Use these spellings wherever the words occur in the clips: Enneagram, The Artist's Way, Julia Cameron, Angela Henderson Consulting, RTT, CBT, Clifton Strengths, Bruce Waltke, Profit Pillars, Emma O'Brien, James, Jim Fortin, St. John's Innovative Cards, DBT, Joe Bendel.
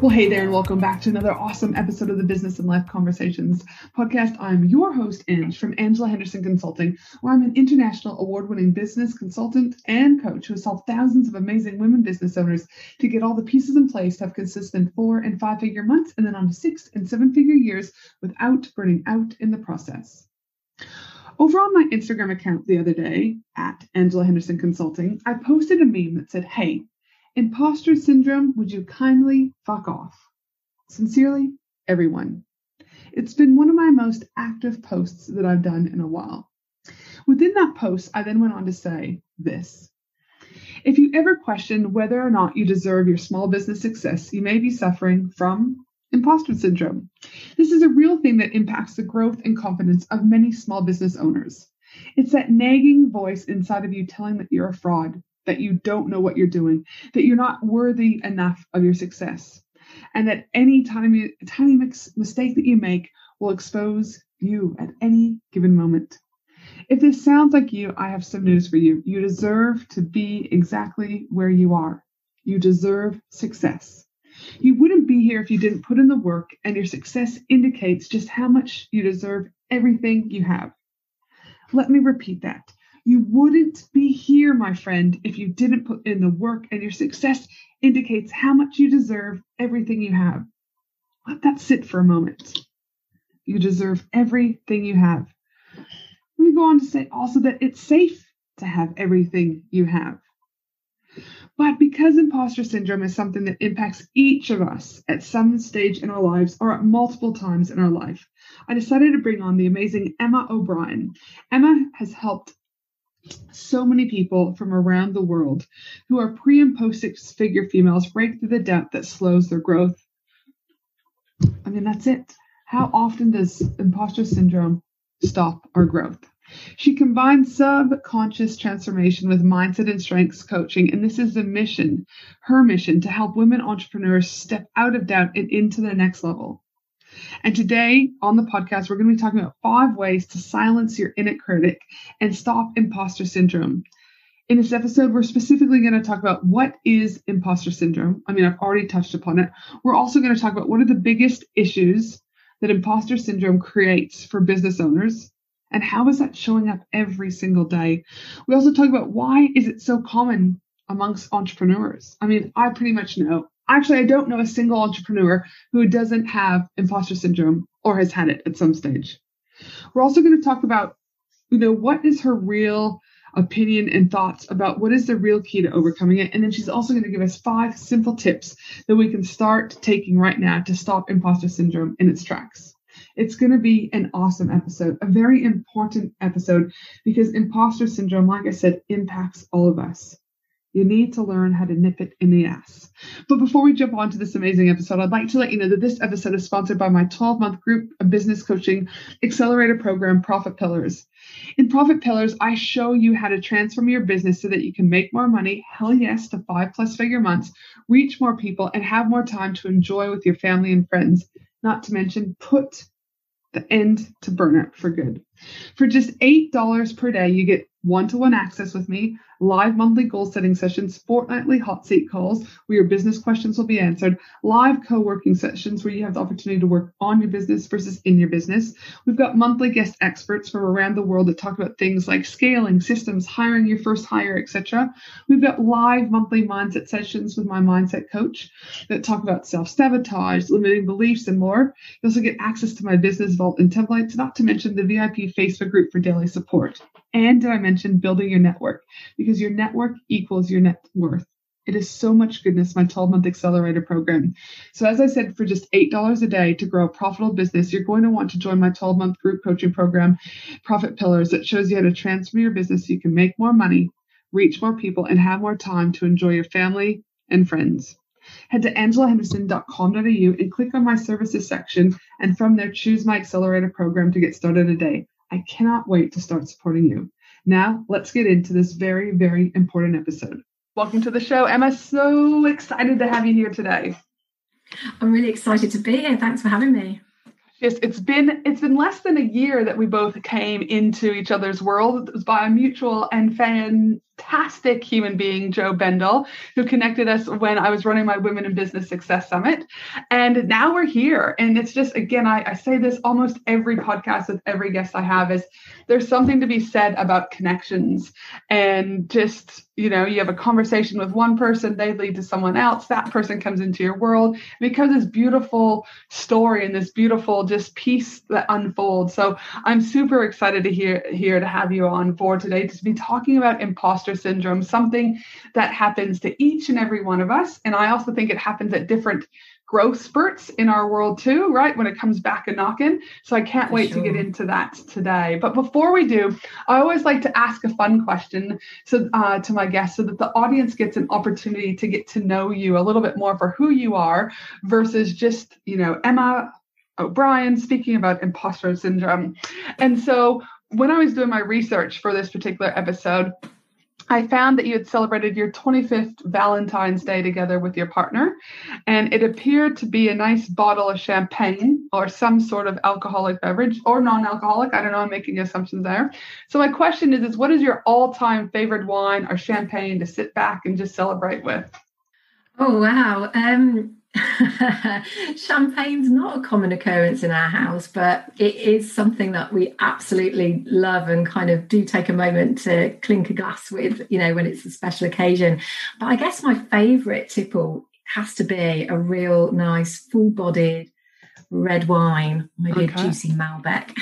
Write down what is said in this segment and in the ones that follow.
Well, hey there, and welcome back to another awesome episode of the Business and Life Conversations podcast. I'm your host, Ange, from Angela Henderson Consulting, where I'm an international award-winning business consultant and coach who has helped thousands of amazing women business owners to get all the pieces in place to have consistent 4- and 5-figure months and then on to 6- and 7-figure years without burning out in the process. Over on my Instagram account the other day, at Angela Henderson Consulting, I posted a meme that said, "Hey, imposter syndrome, would you kindly fuck off? Sincerely, everyone." It's been one of my most active posts that I've done in a while. Within that post, I then went on to say this: if you ever question whether or not you deserve your small business success, you may be suffering from imposter syndrome. This is a real thing that impacts the growth and confidence of many small business owners. It's that nagging voice inside of you telling that you're a fraud, that you don't know what you're doing, that you're not worthy enough of your success, and that any tiny mistake that you make will expose you at any given moment. If this sounds like you, I have some news for you. You deserve to be exactly where you are. You deserve success. You wouldn't be here if you didn't put in the work, and your success indicates just how much you deserve everything you have. Let me repeat that. You wouldn't be here, my friend, if you didn't put in the work, and your success indicates how much you deserve everything you have. Let that sit for a moment. You deserve everything you have. Let me go on to say also that it's safe to have everything you have. But because imposter syndrome is something that impacts each of us at some stage in our lives or at multiple times in our life, I decided to bring on the amazing Emma O'Brien. Emma has helped so many people from around the world who are pre- and post-6-figure females break through the doubt that slows their growth. I mean, that's it. How often does imposter syndrome stop our growth? She combines subconscious transformation with mindset and strengths coaching, and this is the mission, her mission, to help women entrepreneurs step out of doubt and into their next level. And today on the podcast, we're going to be talking about 5 ways to silence your inner critic and stop imposter syndrome. In this episode, we're specifically going to talk about what is imposter syndrome. I mean, I've already touched upon it. We're also going to talk about what are the biggest issues that imposter syndrome creates for business owners, and how is that showing up every single day. We also talk about why is it so common amongst entrepreneurs. I mean, I pretty much know. Actually, I don't know a single entrepreneur who doesn't have imposter syndrome or has had it at some stage. We're also going to talk about, what is her real opinion and thoughts about what is the real key to overcoming it. And then she's also going to give us 5 simple tips that we can start taking right now to stop imposter syndrome in its tracks. It's going to be an awesome episode, a very important episode, because imposter syndrome, like I said, impacts all of us. You need to learn how to nip it in the ass. But before we jump on to this amazing episode, I'd like to let you know that this episode is sponsored by my 12-month group of business coaching accelerator program, Profit Pillars. In Profit Pillars, I show you how to transform your business so that you can make more money, hell yes, to 5+ figure months, reach more people, and have more time to enjoy with your family and friends, not to mention put the end to burnout for good. For just $8 per day, you get one-to-one access with me, live monthly goal-setting sessions, fortnightly hot seat calls where your business questions will be answered, live co-working sessions where you have the opportunity to work on your business versus in your business. We've got monthly guest experts from around the world that talk about things like scaling, systems, hiring your first hire, etc. We've got live monthly mindset sessions with my mindset coach that talk about self-sabotage, limiting beliefs, and more. You also get access to my business vault and templates, not to mention the VIP Facebook group for daily support. And did I mention building your network? Because your network equals your net worth. It is so much goodness, my 12-month accelerator program. So as I said, for just $8 a day to grow a profitable business, you're going to want to join my 12-month group coaching program, Profit Pillars, that shows you how to transform your business so you can make more money, reach more people, and have more time to enjoy your family and friends. Head to angelahenderson.com.au and click on my services section, and from there choose my accelerator program to get started today. I cannot wait to start supporting you. Now, let's get into this very, very important episode. Welcome to the show, Emma. So excited to have you here today. I'm really excited to be here. Thanks for having me. Yes, it's been less than a year that we both came into each other's world. It was by a mutual and fantastic human being, Joe Bendel, who connected us when I was running my Women in Business Success Summit. And now we're here. And it's just, again, I say this almost every podcast with every guest I have, is there's something to be said about connections. And just, you know, you have a conversation with one person, they lead to someone else, that person comes into your world, and becomes this beautiful story and this beautiful just piece that unfolds. So I'm super excited to here to have you on board today to be talking about imposter syndrome, something that happens to each and every one of us. And I also think it happens at different growth spurts in our world too, right? When it comes back and knocking. So I can't wait to get into that today. But before we do, I always like to ask a fun question to my guests so that the audience gets an opportunity to get to know you a little bit more for who you are versus just, you know, Emma O'Brien speaking about imposter syndrome. And so when I was doing my research for this particular episode, I found that you had celebrated your 25th Valentine's Day together with your partner, and it appeared to be a nice bottle of champagne or some sort of alcoholic beverage or non-alcoholic. I don't know. I'm making assumptions there. So my question is what is your all-time favorite wine or champagne to sit back and just celebrate with? Oh, wow. Champagne's not a common occurrence in our house, but it is something that we absolutely love and kind of do take a moment to clink a glass with, you know, when it's a special occasion. But I guess my favourite tipple has to be a real nice full-bodied red wine, maybe a juicy Malbec.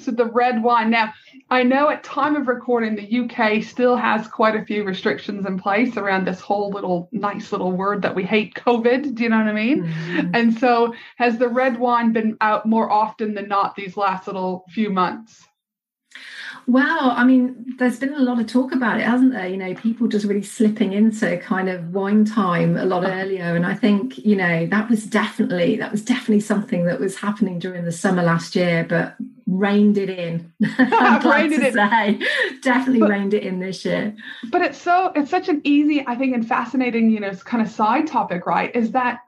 So the red wine. Now, I know at time of recording, the UK still has quite a few restrictions in place around this whole little nice little word that we hate, COVID. Do you know what I mean? Mm-hmm. And so has the red wine been out more often than not these last little few months? Well, I mean, there's been a lot of talk about it, hasn't there? You know, people just really slipping into kind of wine time a lot earlier. And I think, you know, that was definitely something that was happening during the summer last year, but reined it in. Reined it in this year. But it's such an easy, I think, and fascinating, you know, kind of side topic, right? Is that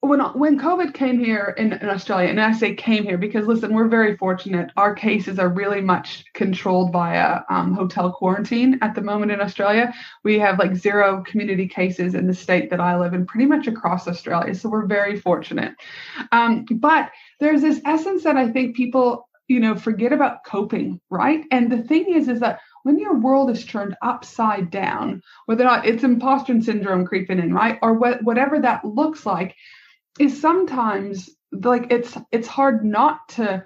when COVID came here in Australia, and I say came here because, listen, we're very fortunate. Our cases are really much controlled via hotel quarantine at the moment in Australia. We have like zero community cases in the state that I live in, pretty much across Australia. So we're very fortunate. But there's this essence that I think people, you know, forget about coping, right? And the thing is that when your world is turned upside down, whether or not it's imposter syndrome creeping in, right? Or whatever that looks like, is sometimes like it's hard not to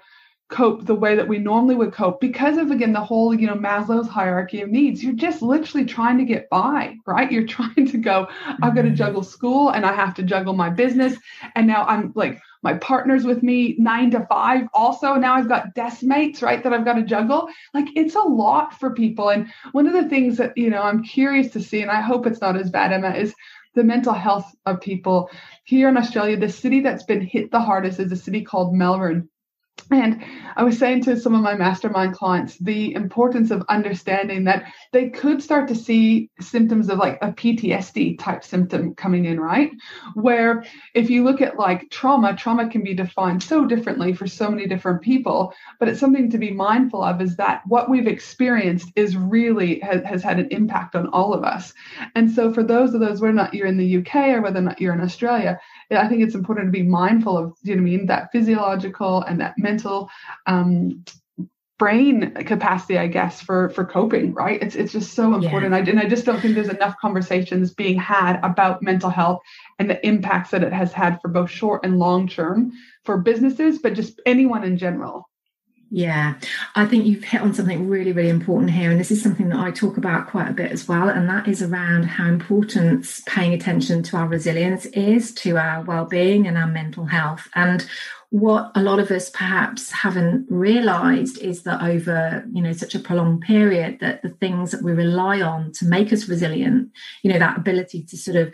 cope the way that we normally would cope because of, again, the whole, you know, Maslow's hierarchy of needs. You're just literally trying to get by, right? You're trying to go, I've got to juggle school and I have to juggle my business. And now I'm like, my partner's with me 9 to 5 also. Now I've got desk mates, right, that I've got to juggle. Like, it's a lot for people. And one of the things that, you know, I'm curious to see, and I hope it's not as bad, Emma, is the mental health of people. Here in Australia, the city that's been hit the hardest is a city called Melbourne. And I was saying to some of my mastermind clients, the importance of understanding that they could start to see symptoms of like a PTSD type symptom coming in, right? Where if you look at like trauma can be defined so differently for so many different people, but it's something to be mindful of is that what we've experienced is really has had an impact on all of us. And so for those of those, whether or not you're in the UK or whether or not you're in Australia, I think it's important to be mindful of, you know what I mean, that physiological and that mental brain capacity, I guess, for coping, right? It's just so important. Yeah. I just don't think there's enough conversations being had about mental health and the impacts that it has had for both short and long term for businesses, but just anyone in general. Yeah, I think you've hit on something really, really important here. And this is something that I talk about quite a bit as well. And that is around how important paying attention to our resilience is, to our well-being and our mental health. And what a lot of us perhaps haven't realised is that over, such a prolonged period, that the things that we rely on to make us resilient, that ability to sort of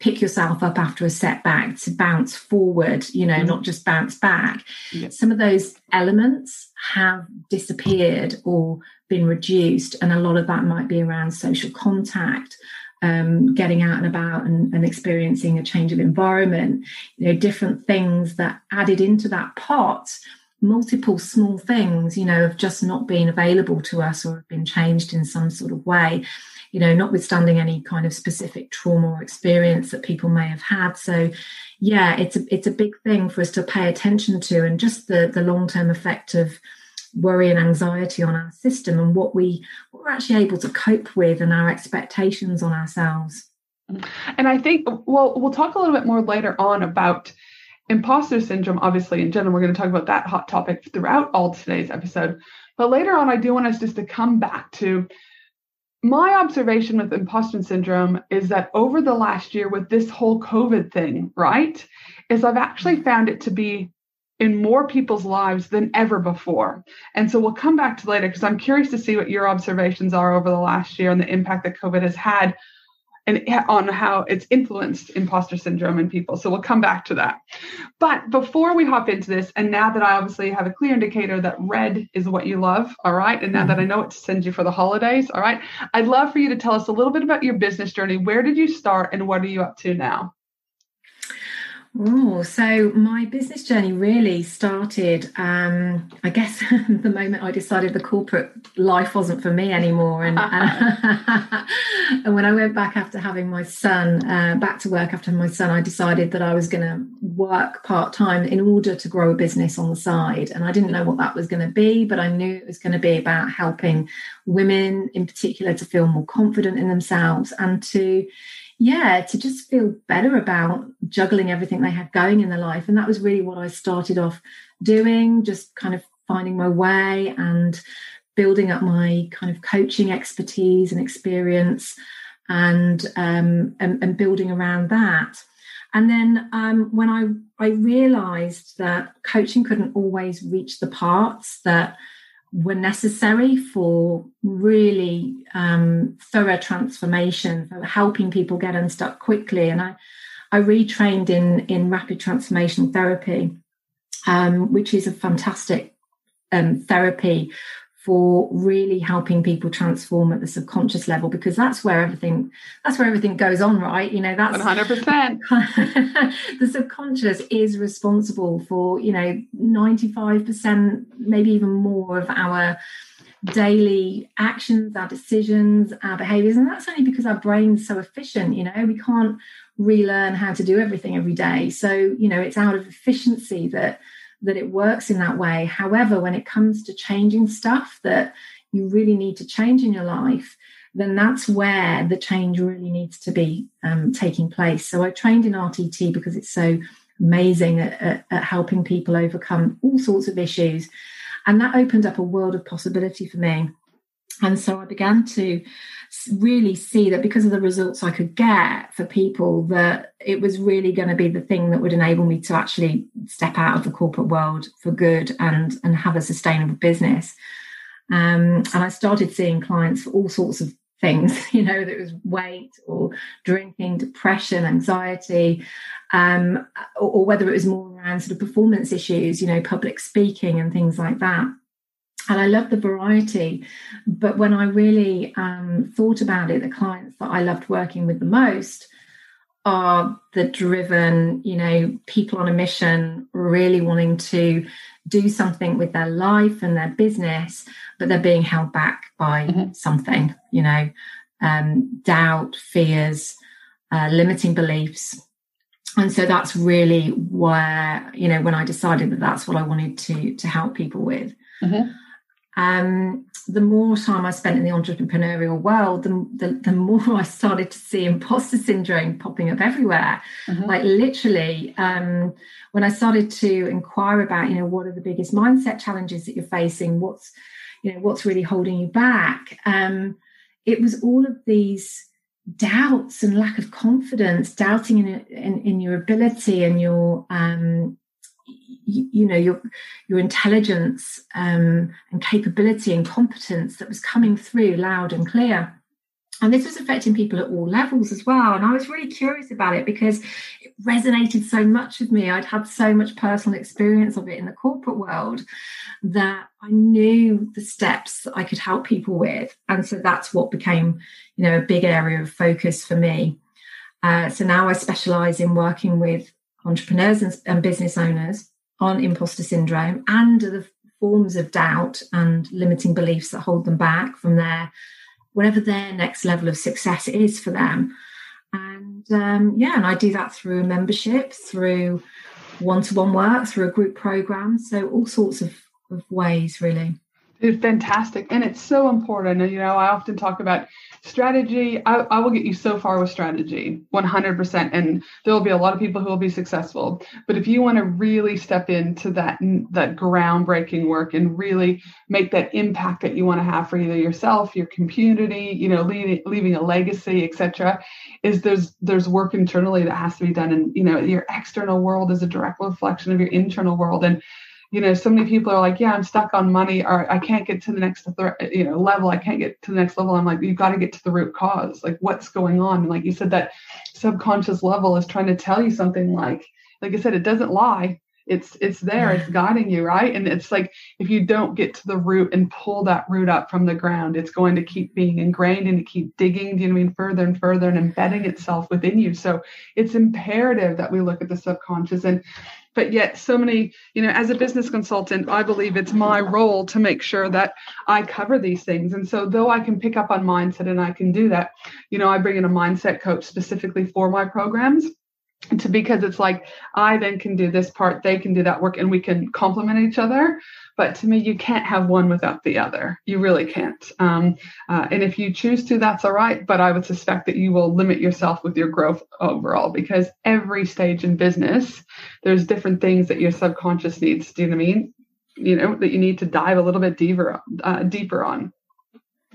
pick yourself up after a setback, to bounce forward, not just bounce back. Yeah. Some of those elements have disappeared or been reduced. And a lot of that might be around social contact, getting out and about and experiencing a change of environment, different things that added into that pot, multiple small things, have just not been available to us or have been changed in some sort of way. Notwithstanding any kind of specific trauma or experience that people may have had. So, yeah, it's a big thing for us to pay attention to, and just the long-term effect of worry and anxiety on our system and what we're actually able to cope with and our expectations on ourselves. And I think, we'll talk a little bit more later on about imposter syndrome, obviously, in general. We're going to talk about that hot topic throughout all today's episode. But later on, I do want us just to come back to my observation with imposter syndrome is that over the last year with this whole COVID thing, right, is I've actually found it to be in more people's lives than ever before. And so we'll come back to later because I'm curious to see what your observations are over the last year and the impact that COVID has had and on how it's influenced imposter syndrome in people. So we'll come back to that. But before we hop into this, and now that I obviously have a clear indicator that red is what you love, all right, and now that I know what to send you for the holidays, all right, I'd love for you to tell us a little bit about your business journey. Where did you start and what are you up to now? Oh, so my business journey really started, I guess, the moment I decided the corporate life wasn't for me anymore. And when I went back after having my son, back to work after my son, I decided that I was going to work part-time in order to grow a business on the side. And I didn't know what that was going to be, but I knew it was going to be about helping women in particular to feel more confident in themselves and to just feel better about juggling everything they had going in their life. And that was really what I started off doing, just kind of finding my way and building up my kind of coaching expertise and experience and building around that. And then when I realised that coaching couldn't always reach the parts that were necessary for really thorough transformation, for helping people get unstuck quickly. And I retrained in rapid transformation therapy, which is a fantastic therapy for really helping people transform at the subconscious level, because that's where everything goes on, right? That's 100%. The subconscious is responsible for 95%, maybe even more, of our daily actions, our decisions, our behaviors. And that's only because our brain's so efficient. We can't relearn how to do everything every day, so it's out of efficiency that it works in that way. However, when it comes to changing stuff that you really need to change in your life, then that's where the change really needs to be taking place. So I trained in RTT because it's so amazing at helping people overcome all sorts of issues. And that opened up a world of possibility for me. And so I began to really see that because of the results I could get for people, that it was really going to be the thing that would enable me to actually step out of the corporate world for good and have a sustainable business. And I started seeing clients for all sorts of things, that was weight or drinking, depression, anxiety, or whether it was more around sort of performance issues, public speaking and things like that. And I love the variety. But when I really thought about it, the clients that I loved working with the most are the driven, people on a mission, really wanting to do something with their life and their business, but they're being held back by something, doubt, fears, limiting beliefs. And so that's really where, when I decided that that's what I wanted to help people with. Mm-hmm. The more time I spent in the entrepreneurial world, the more I started to see imposter syndrome popping up everywhere. Mm-hmm. Like literally, when I started to inquire about, what are the biggest mindset challenges that you're facing? What's really holding you back? It was all of these doubts and lack of confidence, doubting in your ability and your your intelligence and capability and competence that was coming through loud and clear. And this was affecting people at all levels as well. And I was really curious about it because it resonated so much with me. I'd had so much personal experience of it in the corporate world that I knew the steps that I could help people with. And so that's what became, you know, a big area of focus for me. So now I specialise in working with entrepreneurs and business owners on imposter syndrome and the forms of doubt and limiting beliefs that hold them back from their whatever their next level of success is for them. And and I do that through membership, through one-to-one work, through a group program. So all sorts of ways, really. It's fantastic. And it's so important. And, you know, I often talk about strategy. I will get you so far with strategy, 100%. And there will be a lot of people who will be successful. But if you want to really step into that groundbreaking work and really make that impact that you want to have for either yourself, your community, you know, leaving a legacy, etc., is there's work internally that has to be done. And, you know, your external world is a direct reflection of your internal world. And, you know, so many people are like, yeah, I'm stuck on money, or I can't get to the next level. I can't get to the next level. I'm like, you've got to get to the root cause. Like, what's going on? And like you said, that subconscious level is trying to tell you something. Like I said, it doesn't lie. It's there. It's guiding you, right? And it's like, if you don't get to the root and pull that root up from the ground, it's going to keep being ingrained and to keep digging, do you know what I mean, further and further and embedding itself within you. So it's imperative that we look at the subconscious. But yet so many, you know, as a business consultant, I believe it's my role to make sure that I cover these things. And so though I can pick up on mindset and I can do that, you know, I bring in a mindset coach specifically for my programs because it's like, I then can do this part, they can do that work, and we can complement each other. But to me, you can't have one without the other. You really can't. And if you choose to, that's all right. But I would suspect that you will limit yourself with your growth overall, because every stage in business, there's different things that your subconscious needs. Do you know what I mean? You know, that you need to dive a little bit deeper on.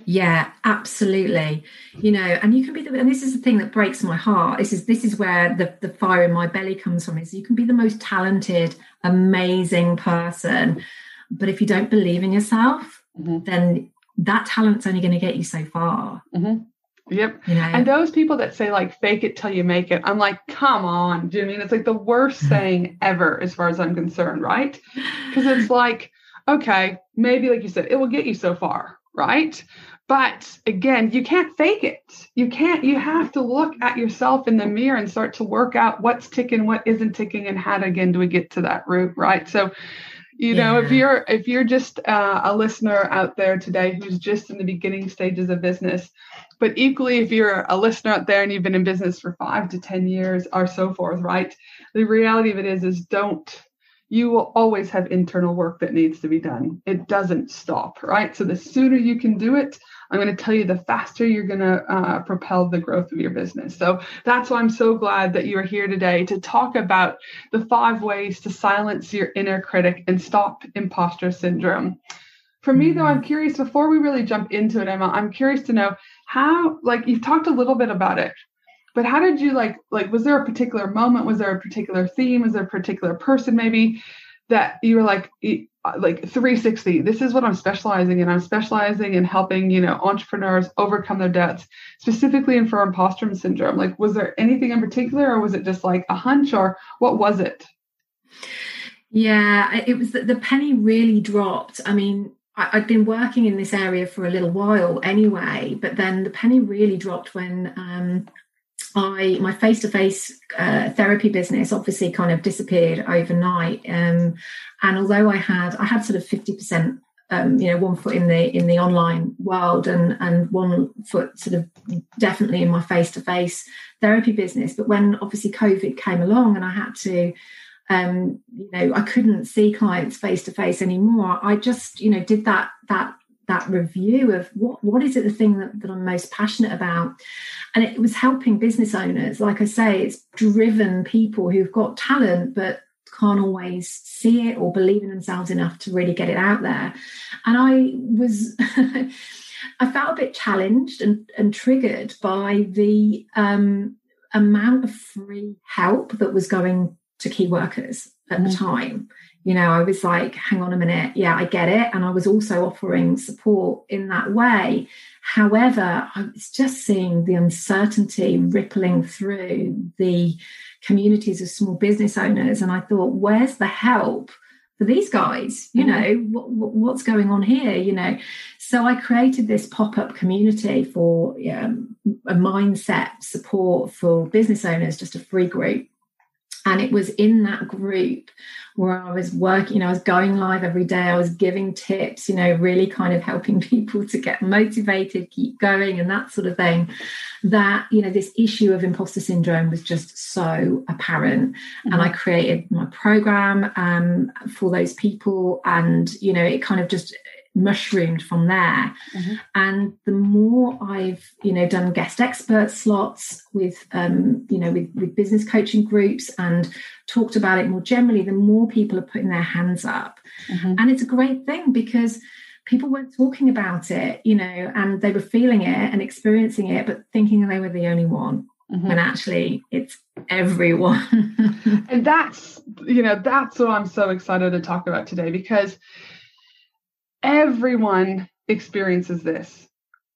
Yeah, absolutely. You know, and you can be and this is the thing that breaks my heart. This is where the fire in my belly comes from. Is you can be the most talented, amazing person, but if you don't believe in yourself, then that talent's only going to get you so far. Yep. You know? And those people that say like, fake it till you make it, I'm like, come on. Do you know what I mean? It's like the worst saying ever, as far as I'm concerned, right? Because it's like, okay, maybe like you said, it will get you so far, right? But again, you can't fake it. You have to look at yourself in the mirror and start to work out what's ticking, what isn't ticking, and how, again, do we get to that root, right? So, you know, if you're just a listener out there today who's just in the beginning stages of business, but equally, if you're a listener out there and you've been in business for 5 to 10 years or so forth, right? The reality of it is you will always have internal work that needs to be done. It doesn't stop, right? So the sooner you can do it, I'm going to tell you, the faster you're going to propel the growth of your business. So that's why I'm so glad that you are here today to talk about the 5 ways to silence your inner critic and stop imposter syndrome. For me, though, I'm curious, before we really jump into it, Emma, I'm curious to know how, like, you've talked a little bit about it, but how did you like, was there a particular moment? Was there a particular theme? Was there a particular person maybe that you were like 360, this is what I'm specializing in. I'm specializing in helping, you know, entrepreneurs overcome their doubts, specifically for imposter syndrome. Like, was there anything in particular, or was it just like a hunch, or what was it? Yeah, it was that the penny really dropped. I mean, I'd been working in this area for a little while anyway, but then the penny really dropped when my face-to-face therapy business obviously kind of disappeared overnight, and although I had sort of 50%, you know, one foot in the online world and one foot sort of definitely in my face-to-face therapy business, but when obviously COVID came along and I had to, you know, I couldn't see clients face-to-face anymore, I just, you know, did that review of what is it, the thing that I'm most passionate about. And it was helping business owners. Like I say, it's driven people who've got talent but can't always see it or believe in themselves enough to really get it out there. And I felt a bit challenged and triggered by the amount of free help that was going to key workers at the time. You know, I was like, hang on a minute. Yeah, I get it. And I was also offering support in that way. However, I was just seeing the uncertainty rippling through the communities of small business owners. And I thought, where's the help for these guys? You know, what's going on here? You know, so I created this pop-up community for a mindset support for business owners, just a free group. And it was in that group where I was working, you know, I was going live every day. I was giving tips, you know, really kind of helping people to get motivated, keep going and that sort of thing. That, you know, this issue of imposter syndrome was just so apparent. Mm-hmm. And I created my program for those people. And, you know, it kind of just mushroomed from there. Mm-hmm. And the more I've, you know, done guest expert slots with, you know, with business coaching groups and talked about it more generally, the more people are putting their hands up. Mm-hmm. And it's a great thing because people weren't talking about it, you know, and they were feeling it and experiencing it, but thinking they were the only one. Mm-hmm. When actually it's everyone. And that's, you know, that's what I'm so excited to talk about today, because everyone experiences this.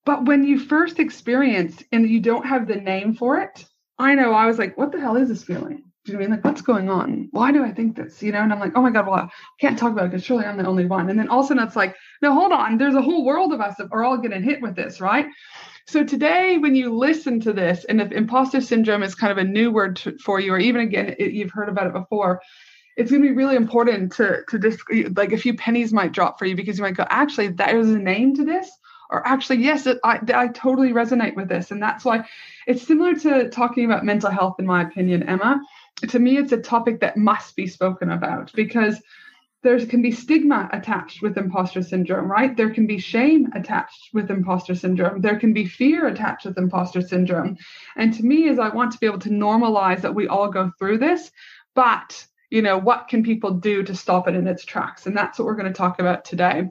But when you first experience and you don't have the name for it, I know I was like, what the hell is this feeling? Do you know what I mean? Like, what's going on? Why do I think this? You know, and I'm like, oh my God, well, I can't talk about it because surely I'm the only one. And then all of a sudden it's like, no, hold on. There's a whole world of us that are all getting hit with this, right? So today, when you listen to this, and if imposter syndrome is kind of a new word for you, or even again, you've heard about it before, it's going to be really important to just like a few pennies might drop for you, because you might go, actually, there is a name to this, or actually, yes, I totally resonate with this. And that's why it's similar to talking about mental health, in my opinion, Emma. To me, it's a topic that must be spoken about, because there can be stigma attached with imposter syndrome, right? There can be shame attached with imposter syndrome. There can be fear attached with imposter syndrome. And to me, is I want to be able to normalize that we all go through this, but you know, what can people do to stop it in its tracks? And that's what we're going to talk about today.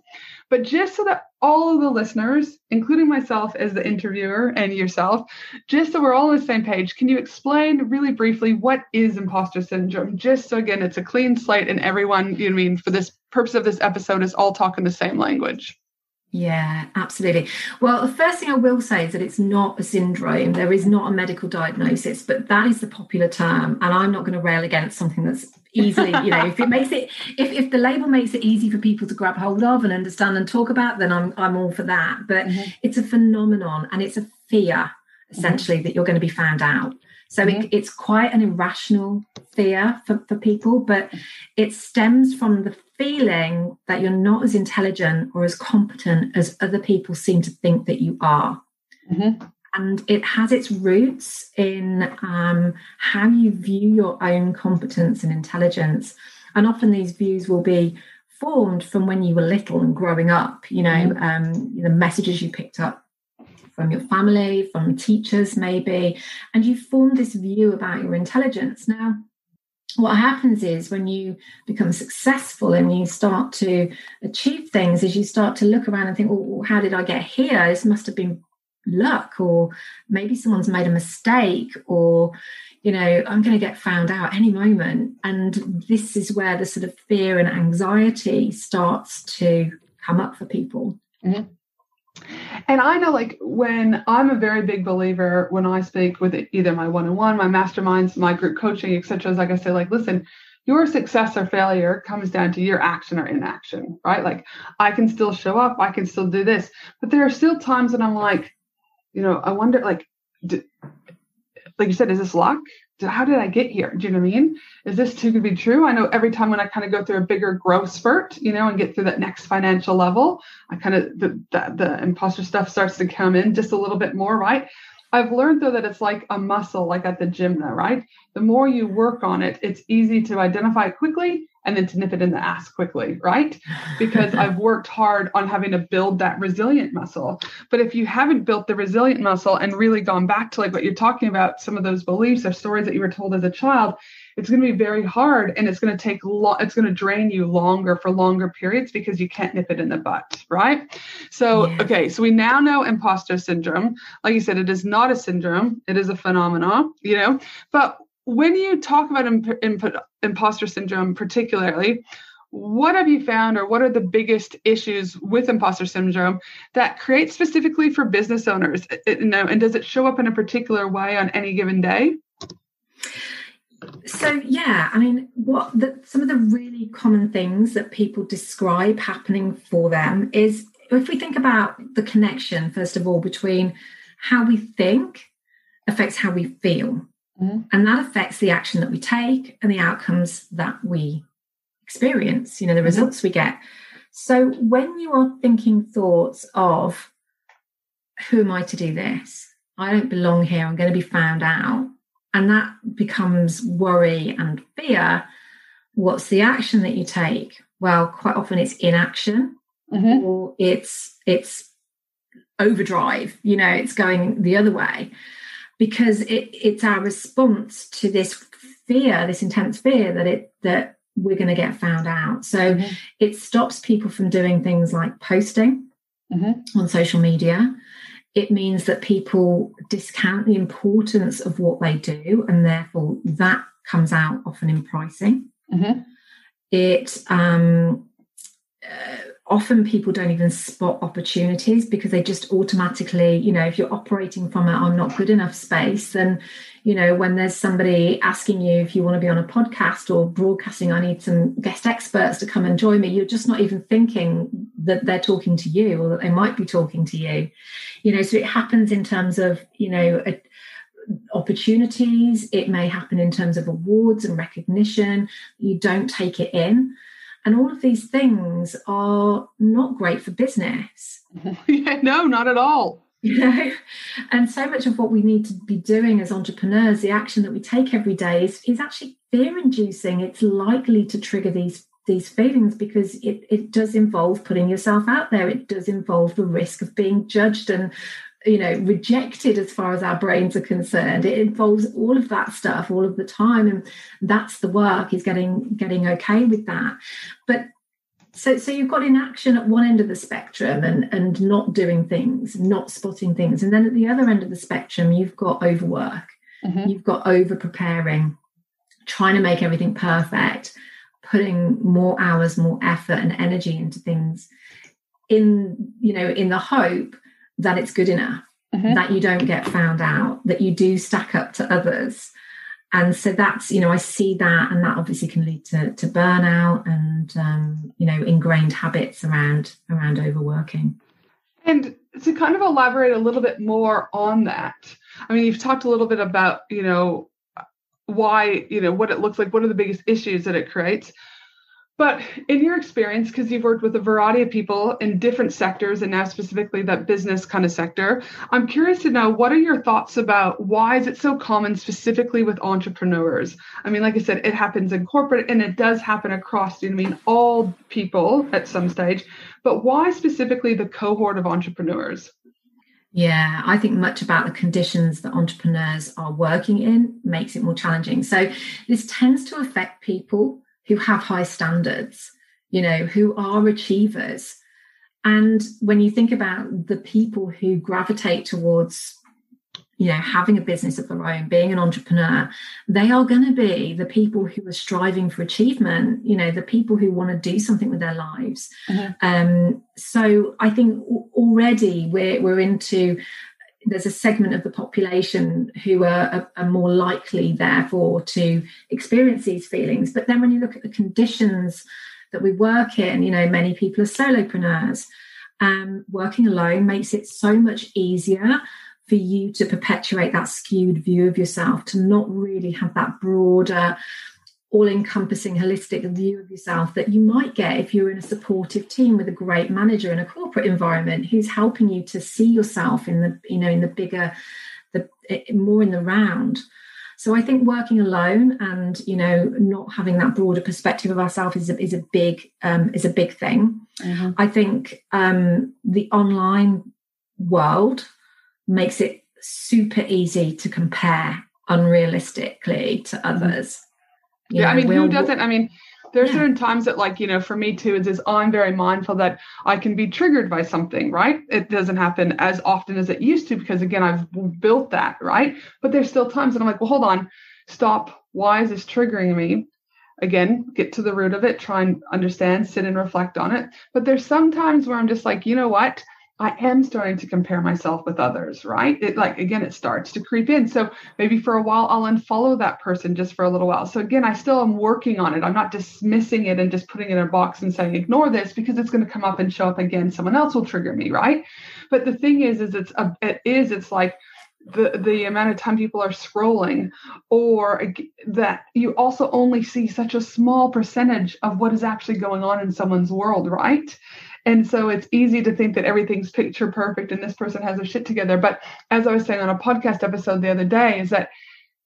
But just so that all of the listeners, including myself as the interviewer and yourself, just so we're all on the same page, can you explain really briefly what is imposter syndrome? Just so, again, it's a clean slate and everyone, you know what I mean, for this purpose of this episode is all talking the same language. Yeah, absolutely. Well, the first thing I will say is that it's not a syndrome. There is not a medical diagnosis, but that is the popular term. And I'm not going to rail against something that's easily, you know, if it makes it, if the label makes it easy for people to grab hold of and understand and talk about, then I'm all for that. But it's a phenomenon, and it's a fear, essentially, that you're going to be found out. So it's quite an irrational fear for people, but it stems from the feeling that you're not as intelligent or as competent as other people seem to think that you are. Mm-hmm. And it has its roots in how you view your own competence and intelligence. And often these views will be formed from when you were little and growing up, you know, the messages you picked up from your family, from teachers maybe, and you form this view about your intelligence. Now, what happens is when you become successful and you start to achieve things, is you start to look around and think, well, how did I get here? This must have been luck, or maybe someone's made a mistake, or, you know, I'm going to get found out any moment. And this is where the sort of fear and anxiety starts to come up for people. Mm-hmm. And I know, like, when I'm a very big believer, when I speak with either my one-on-one, my masterminds, my group coaching, etc., like I say, like, listen, your success or failure comes down to your action or inaction, right? Like, I can still show up, I can still do this, but there are still times when I'm like, you know, I wonder, like you said, is this luck? How did I get here? Do you know what I mean? Is this too good to be true? I know every time when I kind of go through a bigger growth spurt, you know, and get through that next financial level, I kind of, the imposter stuff starts to come in just a little bit more, right? I've learned though that it's like a muscle, like at the gym though, right? The more you work on it, it's easy to identify quickly and then to nip it in the ass quickly, right? Because I've worked hard on having to build that resilient muscle. But if you haven't built the resilient muscle and really gone back to like what you're talking about, some of those beliefs or stories that you were told as a child, it's going to be very hard, and it's going to take it's going to drain you longer for longer periods because you can't nip it in the butt, right? So, Okay, so we now know imposter syndrome. Like you said, it is not a syndrome. It is a phenomenon, you know, but when you talk about imposter syndrome particularly, what have you found, or what are the biggest issues with imposter syndrome that create specifically for business owners? And does it show up in a particular way on any given day? So, yeah, I mean, some of the really common things that people describe happening for them is, if we think about the connection, first of all, between how we think affects how we feel. Mm-hmm. And that affects the action that we take and the outcomes that we experience, you know, the results we get. So when you are thinking thoughts of, who am I to do this? I don't belong here. I'm going to be found out. And that becomes worry and fear. What's the action that you take? Well, quite often it's inaction, or it's overdrive, you know, it's going the other way, because it's our response to this fear, this intense fear that we're going to get found out. So it stops people from doing things like posting on social media. It means that people discount the importance of what they do, and therefore that comes out often in pricing. It often people don't even spot opportunities, because they just automatically, you know, if you're operating from a not good enough space, then, you know, when there's somebody asking you if you want to be on a podcast or broadcasting, I need some guest experts to come and join me, you're just not even thinking that they're talking to you, or that they might be talking to you, you know. So it happens in terms of, you know, opportunities. It may happen in terms of awards and recognition. You don't take it in. And all of these things are not great for business. Yeah, no, not at all. You know, and so much of what we need to be doing as entrepreneurs, the action that we take every day is actually fear-inducing. It's likely to trigger these feelings, because it does involve putting yourself out there. It does involve the risk of being judged and, you know, rejected as far as our brains are concerned. It involves all of that stuff all of the time, and that's the work, is getting okay with that. But so you've got inaction at one end of the spectrum, and not doing things, not spotting things. And then at the other end of the spectrum, you've got overwork, you've got over preparing, trying to make everything perfect, putting more hours, more effort and energy into things, in, you know, in the hope that it's good enough, that you don't get found out, that you do stack up to others. And so that's, you know, I see that, and that obviously can lead to burnout and, you know, ingrained habits around overworking. And to kind of elaborate a little bit more on that, I mean, you've talked a little bit about, you know, why, you know, what it looks like, what are the biggest issues that it creates. But in your experience, because you've worked with a variety of people in different sectors, and now specifically that business kind of sector, I'm curious to know, what are your thoughts about why is it so common specifically with entrepreneurs? I mean, like I said, it happens in corporate, and it does happen across, you know, I mean, all people at some stage, but why specifically the cohort of entrepreneurs? Yeah, I think much about the conditions that entrepreneurs are working in makes it more challenging. So this tends to affect people who have high standards, you know, who are achievers. And when you think about the people who gravitate towards, you know, having a business of their own, being an entrepreneur, they are going to be the people who are striving for achievement, you know, the people who want to do something with their lives. So I think already we're into, there's a segment of the population who are more likely, therefore, to experience these feelings. But then when you look at the conditions that we work in, you know, many people are solopreneurs. Working alone makes it so much easier for you to perpetuate that skewed view of yourself, to not really have that broader, all-encompassing, holistic view of yourself that you might get if you're in a supportive team with a great manager in a corporate environment who's helping you to see yourself in the, you know, in the bigger, the more in the round. So I think working alone and, you know, not having that broader perspective of ourselves is a big thing. I think the online world makes it super easy to compare unrealistically to others. Yeah, I mean, who doesn't? I mean, there are certain times that, like, you know, for me too, it's I'm very mindful that I can be triggered by something, right? It doesn't happen as often as it used to, because, again, I've built that, right? But there's still times that I'm like, well, hold on. stop, why is this triggering me? Again, get to the root of it, try and understand, sit and reflect on it. But there's some times where I'm just like, you know what? I am starting to compare myself with others, right? It like, again, it starts to creep in. So maybe for a while, I'll unfollow that person just for a little while. So again, I still am working on it. I'm not dismissing it and just putting it in a box and saying, ignore this, because it's going to come up and show up again. Someone else will trigger me, right? But the thing is it's like, the amount of time people are scrolling, or that you also only see such a small percentage of what is actually going on in someone's world, right? And so it's easy to think that everything's picture perfect and this person has their shit together. But as I was saying on a podcast episode the other day, is that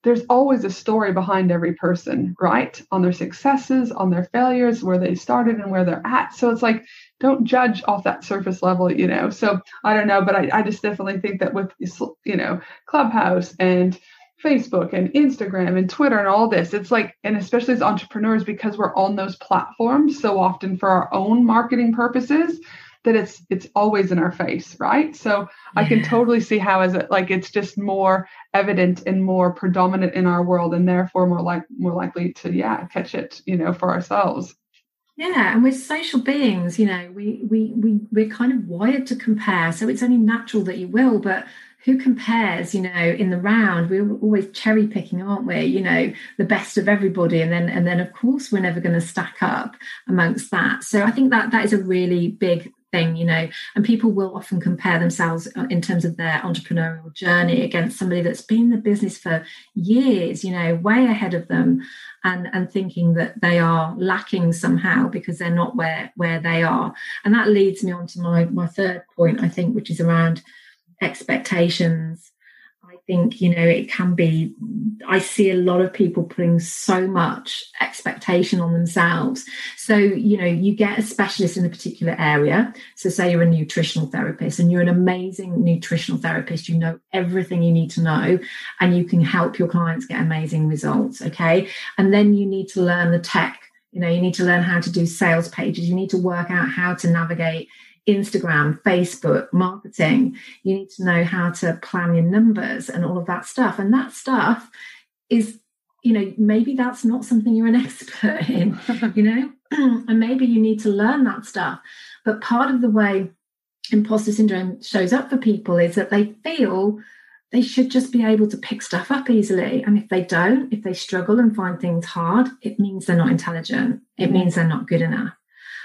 there's always a story behind every person, right? On their successes, on their failures, where they started and where they're at. So it's like, don't judge off that surface level, you know? So I don't know, but I just definitely think that with, you know, Clubhouse and Facebook and Instagram and Twitter and all this, it's like, and especially as entrepreneurs, because we're on those platforms so often for our own marketing purposes, that it's always in our face, right? So I can totally see how as it, like, it's just more evident and more predominant in our world, and therefore more likely to catch it, you know, for ourselves. Yeah, and we're social beings, you know, we're kind of wired to compare. So it's only natural that you will, but who compares, you know, in the round? We're always cherry picking, aren't we? You know, the best of everybody. And then of course we're never going to stack up amongst that. So I think that is a really big thing, you know, and people will often compare themselves in terms of their entrepreneurial journey against somebody that's been in the business for years, you know, way ahead of them, and thinking that they are lacking somehow because they're not where they are. And that leads me on to my third point, I think, which is around expectations. I think, you know, it can be, I see a lot of people putting so much expectation on themselves. So, you know, you get a specialist in a particular area. So say you're a nutritional therapist and you're an amazing nutritional therapist. You know everything you need to know and you can help your clients get amazing results. Okay. And then you need to learn the tech. You know, you need to learn how to do sales pages. You need to work out how to navigate Instagram, Facebook, marketing. You need to know how to plan your numbers and all of that stuff. And that stuff is, you know, maybe that's not something you're an expert in, you know, and maybe you need to learn that stuff. But part of the way imposter syndrome shows up for people is that they feel they should just be able to pick stuff up easily. And if they don't, if they struggle and find things hard, it means they're not intelligent. It means they're not good enough.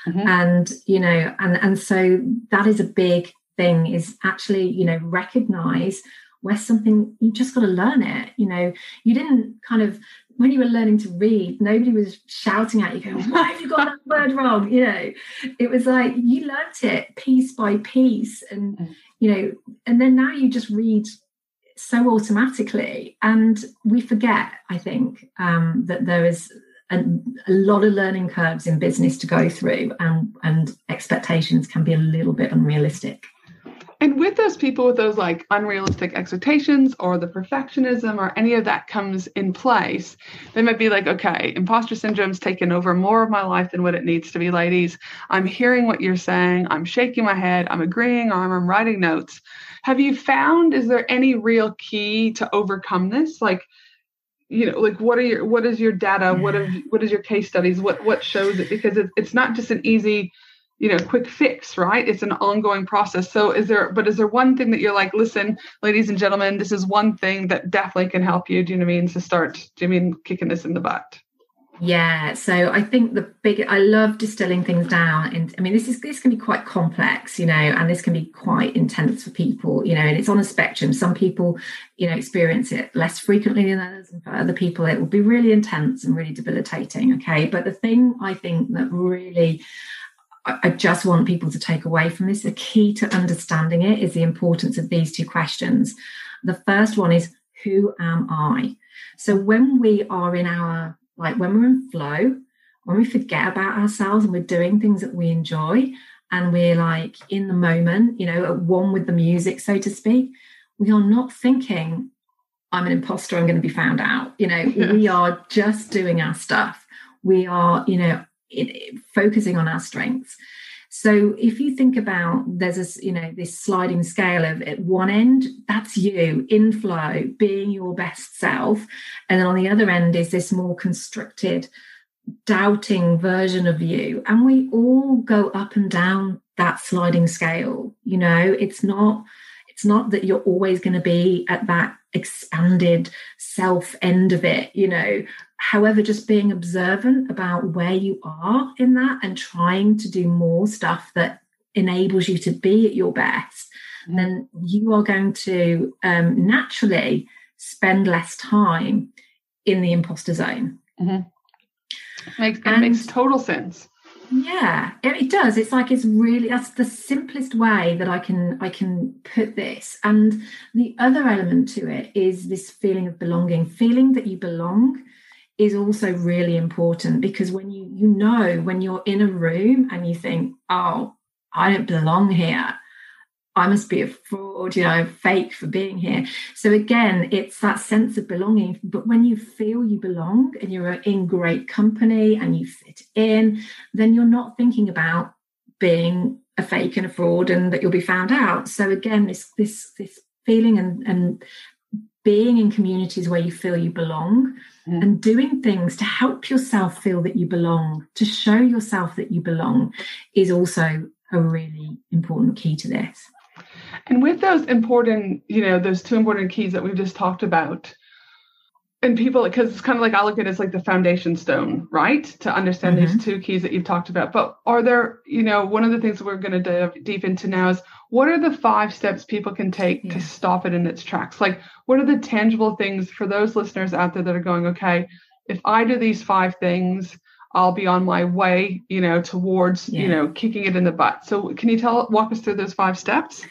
Mm-hmm. And, you know, and so that is a big thing, is actually, you know, recognize where something, you just got to learn it. You know, you didn't kind of, when you were learning to read, nobody was shouting at you going, why have you got that word wrong? You know, it was like, you learnt it piece by piece and, you know, and then now you just read so automatically. And we forget, I think, that there is and a lot of learning curves in business to go through, and expectations can be a little bit unrealistic. And with those people with those like unrealistic expectations or the perfectionism or any of that comes in place, they might be like, okay, imposter syndrome's taken over more of my life than what it needs to be, ladies. I'm hearing what you're saying. I'm shaking my head. I'm agreeing, or I'm writing notes. Have you found, is there any real key to overcome this? Like, you know, like what is your data? What is your case studies? What shows it? Because it's not just an easy, you know, quick fix, right? It's an ongoing process. So is there one thing that you're like, listen, ladies and gentlemen, this is one thing that definitely can help you. Do you know what I mean? To start, do you mean kicking this in the butt? Yeah. So I think I love distilling things down. And I mean, this can be quite complex, you know, and this can be quite intense for people, you know, and it's on a spectrum. Some people, you know, experience it less frequently than others. And for other people, it will be really intense and really debilitating. Okay. But the thing I think that really, I just want people to take away from this, the key to understanding it is the importance of these two questions. The first one is, who am I? So when we are in our, like when we're in flow, when we forget about ourselves and we're doing things that we enjoy and we're like in the moment, you know, at one with the music, so to speak, we are not thinking, I'm an imposter, I'm going to be found out. You know, we are just doing our stuff. We are, you know, focusing on our strengths. So if you think about, there's a, you know, this sliding scale of at one end, that's you in flow, being your best self. And then on the other end is this more constricted, doubting version of you. And we all go up and down that sliding scale. You know, it's not that you're always going to be at that expanded self end of it, you know. However, just being observant about where you are in that and trying to do more stuff that enables you to be at your best, then you are going to naturally spend less time in the imposter zone. Makes total sense. Yeah, it does. It's like, it's really, that's the simplest way that I can put this. And the other element to it is this feeling of belonging. Feeling that you belong is also really important, because when you know when you're in a room and you think, oh, I don't belong here, I must be a fraud, you know, fake for being here. So again, it's that sense of belonging. But when you feel you belong and you're in great company and you fit in, then you're not thinking about being a fake and a fraud and that you'll be found out. So again, this feeling and being in communities where you feel you belong, and doing things to help yourself feel that you belong, to show yourself that you belong, is also a really important key to this. And with those important, you know, those two important keys that we've just talked about, and people, because it's kind of like, I look at it as like the foundation stone, right? To understand these two keys that you've talked about. But are there, you know, one of the things that we're going to dive deep into now is, what are the 5 steps people can take to stop it in its tracks? Like, what are the tangible things for those listeners out there that are going, okay, if I do these 5 things, I'll be on my way, you know, towards, you know, kicking it in the butt. So can you walk us through those 5 steps?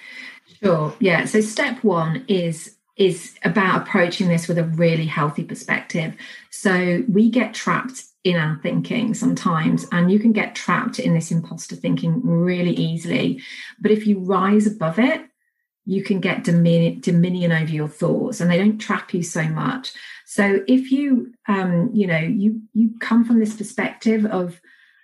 Sure. Yeah. So step 1 is about approaching this with a really healthy perspective. So we get trapped in our thinking sometimes, and you can get trapped in this imposter thinking really easily. But if you rise above it, you can get dominion over your thoughts, and they don't trap you so much. So if you, you come from this perspective of,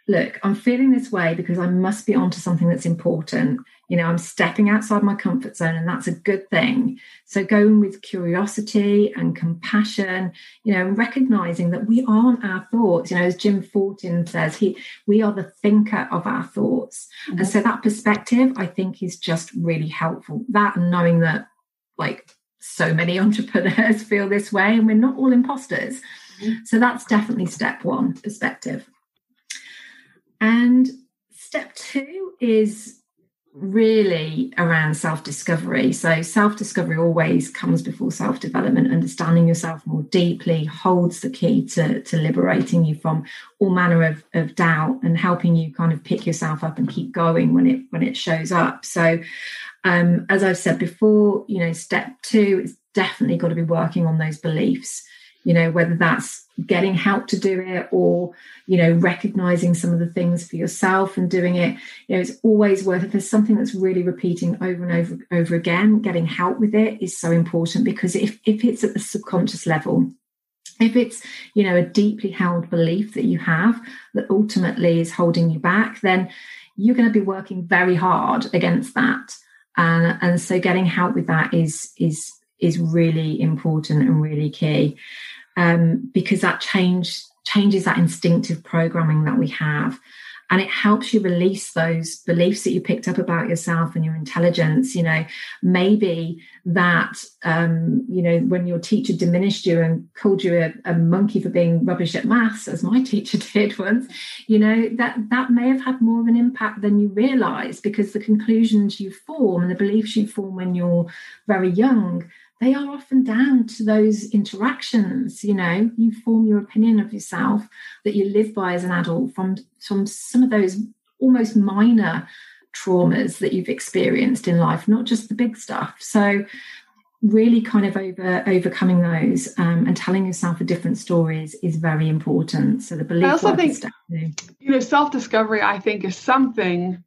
look, I'm feeling this way because I must be onto something that's important. You know, I'm stepping outside my comfort zone, and that's a good thing. So going with curiosity and compassion, you know, recognizing that we aren't our thoughts. You know, as Jim Fortin says, we are the thinker of our thoughts. And so that perspective, I think, is just really helpful. That, and knowing that, like, so many entrepreneurs feel this way, and we're not all imposters. So that's definitely step 1, perspective. And step 2 is really around self-discovery. So self-discovery always comes before self-development. Understanding yourself more deeply holds the key to liberating you from all manner of doubt, and helping you kind of pick yourself up and keep going when it shows up. So as I've said before, you know, step 2 is definitely got to be working on those beliefs. You know, whether that's getting help to do it, or, you know, recognizing some of the things for yourself and doing it. You know, it's always worth it. If there's something that's really repeating over and over again, getting help with it is so important, because if it's at the subconscious level, if it's, you know, a deeply held belief that you have that ultimately is holding you back, then you're going to be working very hard against that. And so getting help with that is really important and really key, because that changes that instinctive programming that we have, and it helps you release those beliefs that you picked up about yourself and your intelligence. You know, maybe that, you know, when your teacher diminished you and called you a monkey for being rubbish at maths, as my teacher did once, you know, that may have had more of an impact than you realise, because the conclusions you form and the beliefs you form when you're very young, they are often down to those interactions. You know, you form your opinion of yourself that you live by as an adult from some of those almost minor traumas that you've experienced in life, not just the big stuff. So really kind of overcoming those and telling yourself a different story is very important. So the belief, I also think, you know, self-discovery, I think, is something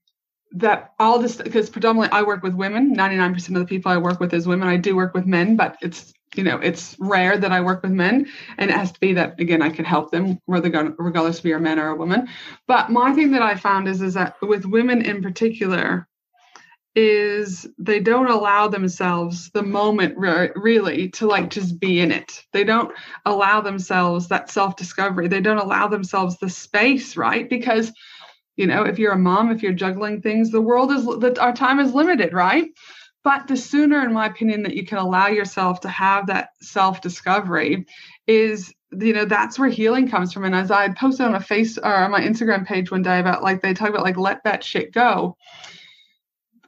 that I'll just, because predominantly I work with women, 99% of the people I work with is women. I do work with men, but it's you know, it's rare that I work with men, and it has to be that, again, I could help them, regardless if you're a man or a woman. But my thing that I found is that with women in particular is they don't allow themselves the moment really to like just be in it. They don't allow themselves that self-discovery. They don't allow themselves the space, right? Because, you know, if you're a mom, if you're juggling things, the world is, our time is limited, right? But the sooner, in my opinion, that you can allow yourself to have that self-discovery is, you know, that's where healing comes from. And as I posted on a face or on my Instagram page one day about like, they talk about like, let that shit go.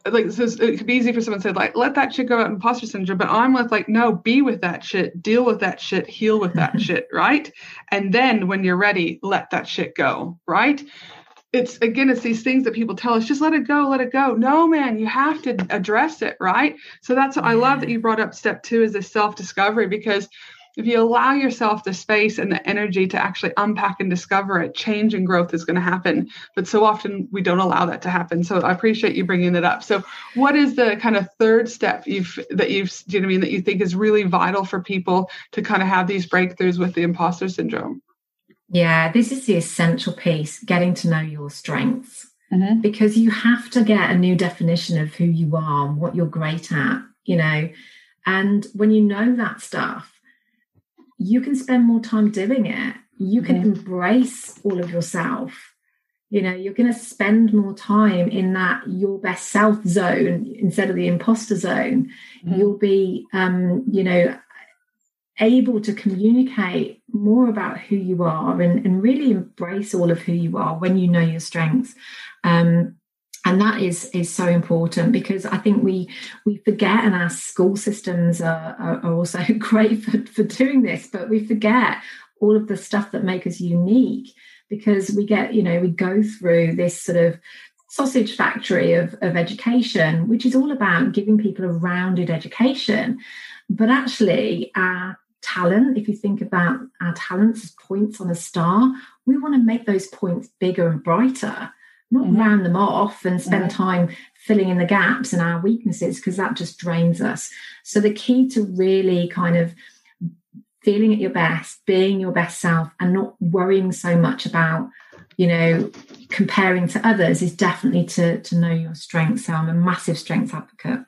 Like, so it could be easy for someone to say like, let that shit go about imposter syndrome. But I'm with like, no, be with that shit, deal with that shit, heal with that shit. Right. And then when you're ready, let that shit go. Right. It's, again, it's these things that people tell us, just let it go, let it go. No, man, you have to address it, right? So that's what I love that you brought up step two is this self-discovery, because if you allow yourself the space and the energy to actually unpack and discover it, change and growth is going to happen. But so often we don't allow that to happen. So I appreciate you bringing it up. So what is the kind of third step that you think is really vital for people to kind of have these breakthroughs with the imposter syndrome? Yeah, this is the essential piece, getting to know your strengths, because you have to get a new definition of who you are and what you're great at, you know, and when you know that stuff, you can spend more time doing it. You can embrace all of yourself. You know, you're going to spend more time in that your best self zone instead of the imposter zone. You'll be, you know, able to communicate more about who you are and really embrace all of who you are when you know your strengths. And that is so important, because I think we forget, and our school systems are also great for doing this, but we forget all of the stuff that make us unique, because we get, you know, we go through this sort of sausage factory of education, which is all about giving people a rounded education. But actually our talent, if you think about our talents as points on a star, we want to make those points bigger and brighter, not round them off and spend time filling in the gaps and our weaknesses, because that just drains us. So the key to really kind of feeling at your best, being your best self, and not worrying so much about, you know, comparing to others is definitely to know your strengths. So I'm a massive strengths advocate.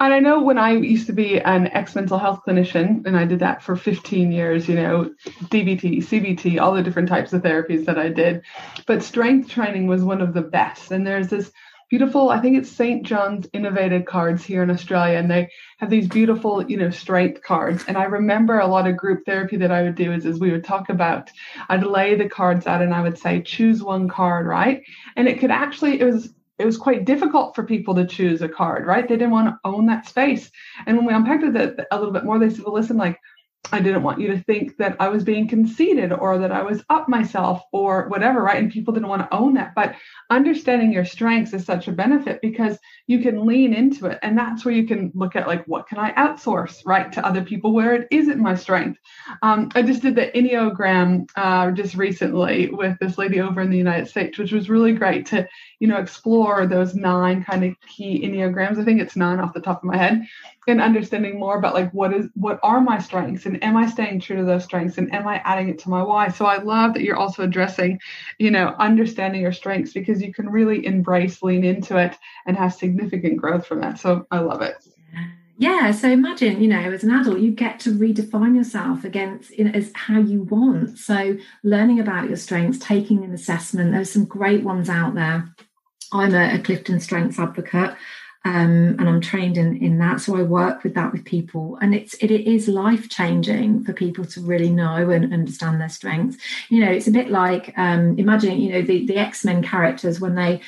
And I know when I used to be an ex-mental health clinician, and I did that for 15 years, you know, DBT, CBT, all the different types of therapies that I did. But strength training was one of the best. And there's this beautiful, I think it's St. John's Innovative Cards here in Australia. And they have these beautiful, you know, strength cards. And I remember a lot of group therapy that I would do is we would talk about, I'd lay the cards out and I would say, choose one card, right? And it could actually, it was quite difficult for people to choose a card, right? They didn't want to own that space. And when we unpacked it a little bit more, they said, well, listen, like, I didn't want you to think that I was being conceited or that I was up myself or whatever, right? And people didn't want to own that. But understanding your strengths is such a benefit, because you can lean into it. And that's where you can look at, like, what can I outsource, right, to other people where it isn't my strength? I just did the Enneagram just recently with this lady over in the United States, which was really great to, you know, explore those 9 kind of key Enneagrams. I think it's 9 off the top of my head. And understanding more about like what are my strengths, and am I staying true to those strengths, and am I adding it to my why? So I love that you're also addressing, you know, understanding your strengths, because you can really embrace, lean into it, and have significant growth from that. So I love it. Yeah. So imagine, you know, as an adult, you get to redefine yourself against, you know, as how you want. So learning about your strengths, taking an assessment. There's some great ones out there. I'm a Clifton Strengths advocate. And I'm trained in that, so I work with that with people, and it is life changing for people to really know and understand their strengths. You know, it's a bit like imagine, you know, the X-Men characters when they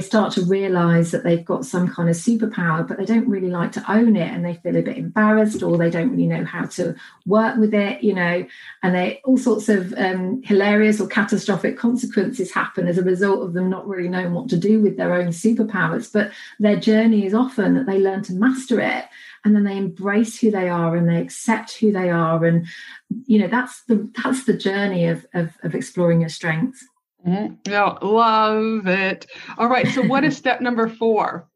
start to realize that they've got some kind of superpower, but they don't really like to own it, and they feel a bit embarrassed, or they don't really know how to work with it, you know, and they all sorts of hilarious or catastrophic consequences happen as a result of them not really knowing what to do with their own superpowers. But their journey is often that they learn to master it, and then they embrace who they are and they accept who they are. And, you know, that's the journey of exploring your strengths. Mm-hmm. Yeah, love it. All right. So what is step number 4?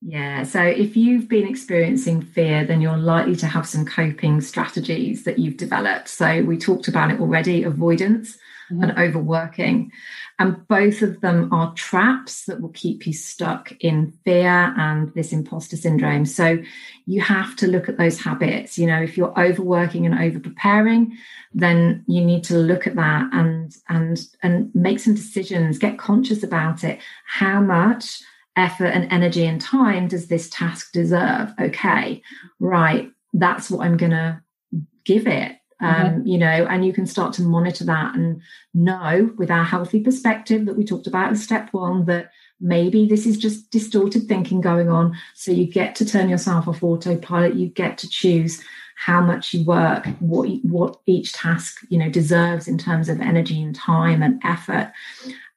Yeah, so if you've been experiencing fear, then you're likely to have some coping strategies that you've developed. So we talked about it already, avoidance and overworking. And both of them are traps that will keep you stuck in fear and this imposter syndrome. So you have to look at those habits. You know, if you're overworking and overpreparing, then you need to look at that and make some decisions, get conscious about it. How much effort and energy and time does this task deserve? Okay, right, that's what I'm going to give it. You know, and you can start to monitor that and know with our healthy perspective that we talked about in step one that maybe this is just distorted thinking going on. So you get to turn yourself off autopilot. You get to choose how much you work, what each task, you know, deserves in terms of energy and time and effort.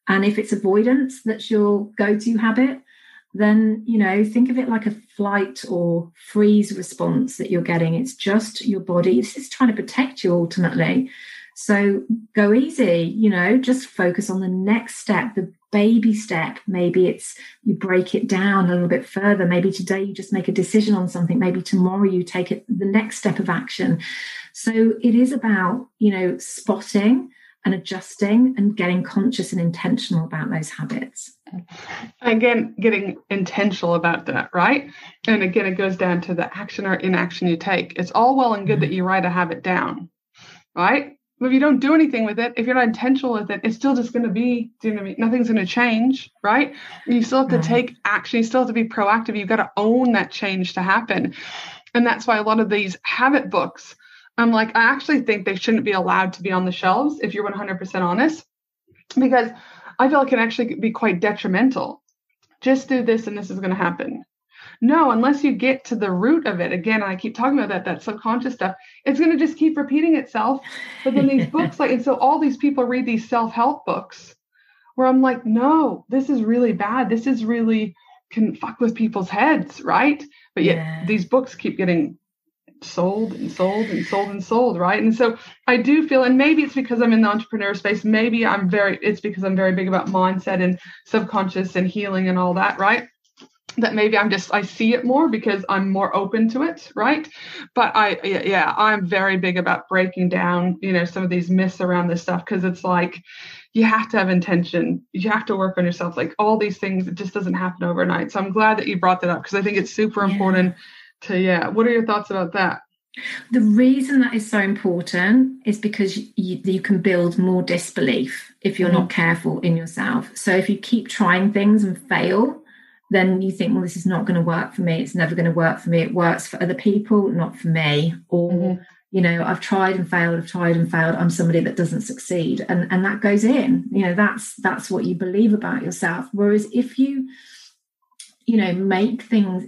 And if it's avoidance that's your go-to habit, then, you know, think of it like a flight or freeze response that you're getting. It's just your body. This is trying to protect you ultimately. So go easy, you know, just focus on the next step, the baby step. Maybe it's you break it down a little bit further. Maybe today you just make a decision on something. Maybe tomorrow you take it the next step of action. So it is about, you know, spotting and adjusting and getting conscious and intentional about those habits. And again, getting intentional about that, right? And again, it goes down to the action or inaction you take. It's all well and good that you write a habit down, right? But if you don't do anything with it, if you're not intentional with it, it's still just going to be, you know, nothing's going to change, right? You still have to take action. You still have to be proactive. You've got to own that change to happen. And that's why a lot of these habit books, I'm like, I actually think they shouldn't be allowed to be on the shelves, if you're 100% honest, because I feel it can actually be quite detrimental. Just do this and this is going to happen. No, unless you get to the root of it. Again, I keep talking about that subconscious stuff. It's going to just keep repeating itself. But then these books, like, and so all these people read these self-help books where I'm like, no, this is really bad. This is really can fuck with people's heads, right? But yet these books keep getting sold and sold and sold and sold, right? And so I do feel, and maybe it's because I'm in the entrepreneur space, maybe it's because I'm very big about mindset and subconscious and healing and all that, right? That maybe I see it more because I'm more open to it, right? But I'm very big about breaking down, you know, some of these myths around this stuff, because it's like, you have to have intention. You have to work on yourself. Like all these things, it just doesn't happen overnight. So I'm glad that you brought that up, because I think it's super important. What are your thoughts about that? The reason that is so important is because you can build more disbelief if you're not careful in yourself. So if you keep trying things and fail, then you think, well, this is not going to work for me. It's never going to work for me. It works for other people, not for me. Or, you know, I've tried and failed. I've tried and failed. I'm somebody that doesn't succeed. And that goes in, you know, that's what you believe about yourself. Whereas if you, you know, make things...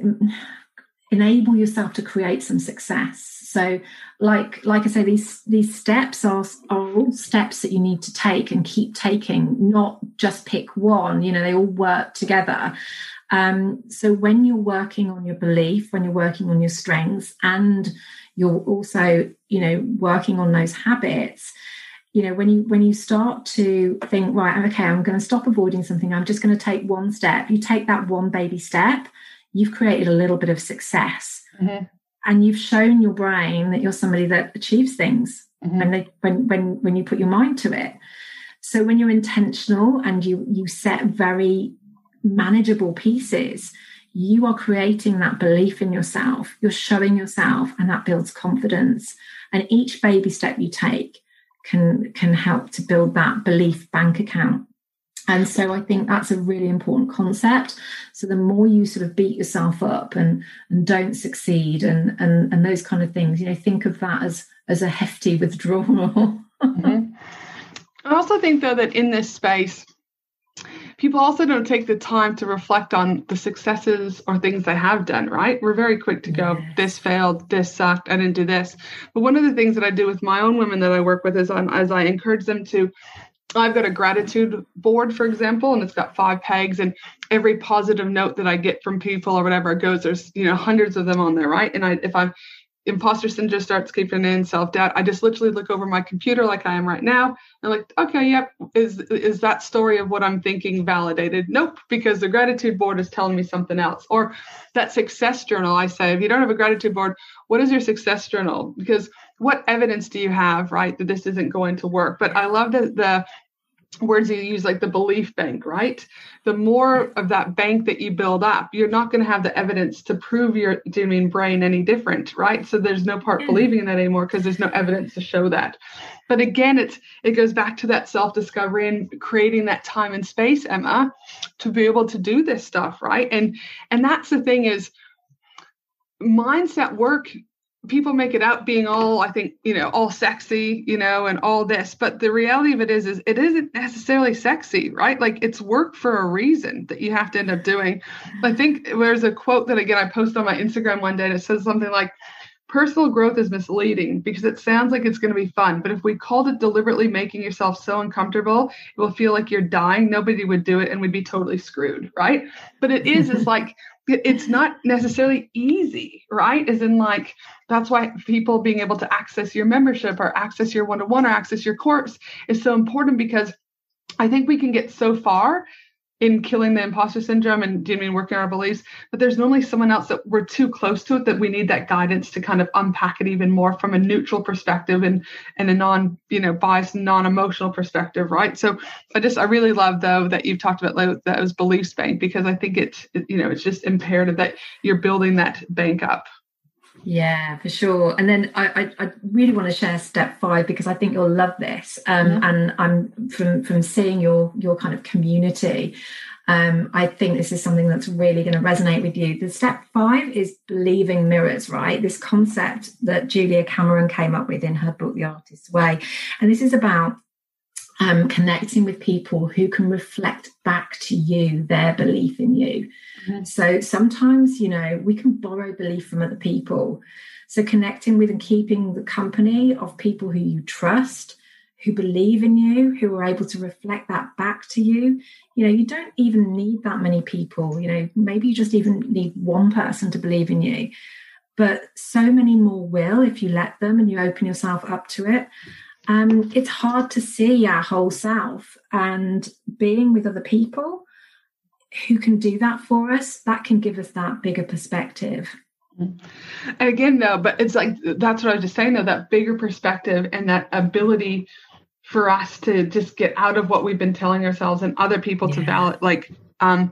enable yourself to create some success. So like I say, these steps are all steps that you need to take and keep taking, not just pick one. You know, they all work together. So when you're working on your belief, when you're working on your strengths, and you're also, you know, working on those habits, you know, when you start to think, right, okay, I'm going to stop avoiding something. I'm just going to take one step. You take that one baby step. You've created a little bit of success and you've shown your brain that you're somebody that achieves things when you put your mind to it. So when you're intentional and you set very manageable pieces, you are creating that belief in yourself. You're showing yourself, and that builds confidence. And each baby step you take can help to build that belief bank account. And so I think that's a really important concept. So the more you sort of beat yourself up and don't succeed and those kind of things, you know, think of that as a hefty withdrawal. I also think, though, that in this space, people also don't take the time to reflect on the successes or things they have done, right? We're very quick to go, this failed, this sucked, I didn't do this. But one of the things that I do with my own women that I work with is as I encourage them to, I've got a gratitude board, for example, and it's got 5 pegs, and every positive note that I get from people or whatever goes, there's, you know, hundreds of them on there, right? And I, if I'm imposter syndrome starts creeping in, self-doubt, I just literally look over my computer like I am right now and like, okay, yep, is that story of what I'm thinking validated? Nope, because the gratitude board is telling me something else. Or that success journal, I say, if you don't have a gratitude board, what is your success journal? Because what evidence do you have, right, that this isn't going to work? But I love the words you use, like the belief bank, right? The more of that bank that you build up, you're not going to have the evidence to prove your brain any different, right? So there's no part believing in that anymore because there's no evidence to show that. But again, it goes back to that self-discovery and creating that time and space, Emma, to be able to do this stuff, right? And that's the thing is mindset work. People make it out being all, I think, all sexy, and all this. But the reality of it is it isn't necessarily sexy, right? Like it's work for a reason that you have to end up doing. I think there's a quote that, again, I posted on my Instagram one day and it says something like, personal growth is misleading because it sounds like it's going to be fun. But if we called it deliberately making yourself so uncomfortable, it will feel like you're dying. Nobody would do it and we'd be totally screwed, right? But it is, it's like, it's not necessarily easy, right? As in like, that's why people being able to access your membership or access your one-to-one or access your course is so important, because I think we can get so far in killing the imposter syndrome and working on our beliefs, but there's normally someone else that we're too close to it that we need that guidance to kind of unpack it even more from a neutral perspective and a non, biased, non-emotional perspective, right? So I really love though that you've talked about that was beliefs bank, because I think it's just imperative that you're building that bank up. Yeah, for sure. And then I really want to share step 5 because I think you'll love this. And I'm from seeing your kind of community, I think this is something that's really going to resonate with you. The step 5 is believing mirrors, right? This concept that Julia Cameron came up with in her book, The Artist's Way. And this is about connecting with people who can reflect back to you their belief in you. Mm-hmm. So sometimes, we can borrow belief from other people. So connecting with and keeping the company of people who you trust, who believe in you, who are able to reflect that back to you. You don't even need that many people. Maybe you just even need one person to believe in you. But so many more will if you let them and you open yourself up to it. It's hard to see our whole self, and being with other people who can do that for us, that can give us that bigger perspective. And again, though, but it's like, that's what I was just saying, though, that bigger perspective and that ability for us to just get out of what we've been telling ourselves and other people to validate, not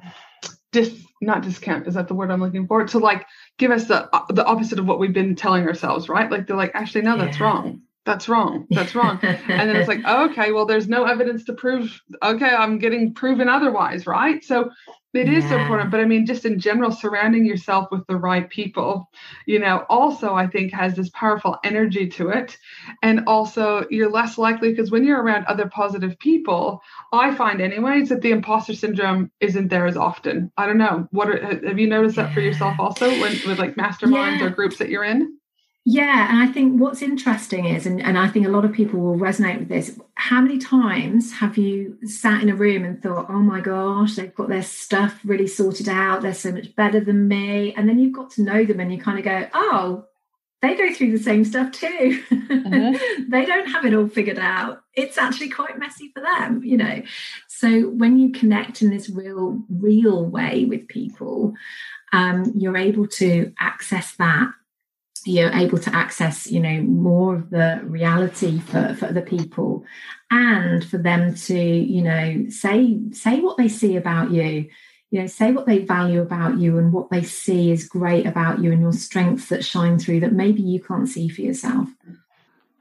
discount, is that the word I'm looking for? To like give us the opposite of what we've been telling ourselves, right? Like they're like, actually, no, that's wrong. That's wrong. That's wrong. And then it's like, oh, okay, well, there's no evidence to prove. Okay, I'm getting proven otherwise, right? So it is so important. But I mean, just in general, surrounding yourself with the right people, also I think has this powerful energy to it. And also you're less likely, because when you're around other positive people, I find anyways that the imposter syndrome isn't there as often. I don't know. Have you noticed that for yourself also with like masterminds or groups that you're in? Yeah, and I think what's interesting is, and I think a lot of people will resonate with this, how many times have you sat in a room and thought, oh my gosh, they've got their stuff really sorted out, they're so much better than me, and then you've got to know them and you kind of go, oh, they go through the same stuff too. They don't have it all figured out. It's actually quite messy for them, So when you connect in this real way with people, you're able to access that. You're able to access, more of the reality for other people, and for them to, say what they see about you, say what they value about you and what they see is great about you and your strengths that shine through that maybe you can't see for yourself.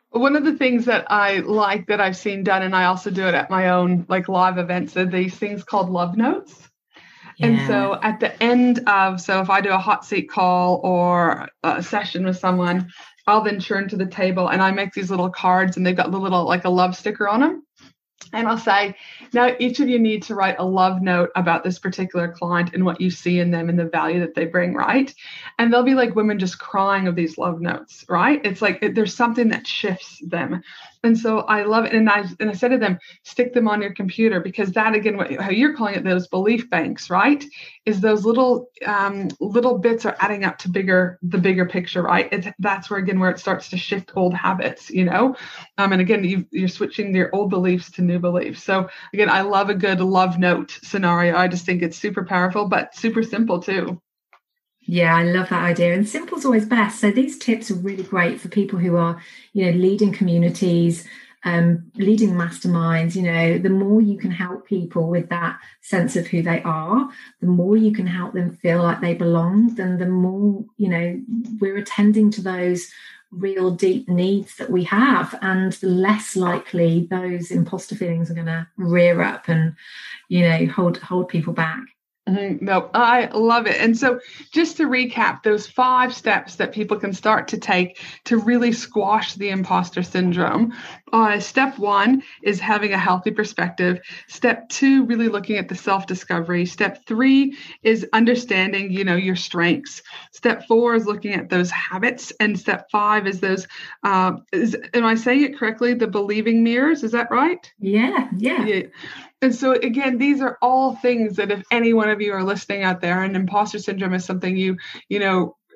One of the things that I like that I've seen done, and I also do it at my own like live events, are these things called love notes. And so at the end of, so if I do a hot seat call or a session with someone, I'll then turn to the table and I make these little cards, and they've got the little, like a love sticker on them. And I'll say, now each of you need to write a love note about this particular client and what you see in them and the value that they bring, right? And there'll be like women just crying of these love notes, right? It's like there's something that shifts them. And so I love it. And I said to them, stick them on your computer, because that, again, how you're calling it, those belief banks, right, is those little bits are adding up to the bigger picture, right? That's where, again, where it starts to shift old habits, you know? And again, you're switching your old beliefs to new beliefs. So again, I love a good love note scenario. I just think it's super powerful, but super simple too. Yeah, I love that idea. And simple's always best. So these tips are really great for people who are, leading communities, leading masterminds. The more you can help people with that sense of who they are, the more you can help them feel like they belong, then the more, we're attending to those real deep needs that we have, and the less likely those imposter feelings are going to rear up and, hold people back. No, I love it. And so just to recap, those 5 steps that people can start to take to really squash the imposter syndrome. Step 1 is having a healthy perspective. Step 2, really looking at the self-discovery. Step 3 is understanding, your strengths. Step 4 is looking at those habits. And step 5 is those, am I saying it correctly? The believing mirrors, is that right? Yeah. And so again, these are all things that if any one of you are listening out there and imposter syndrome is something you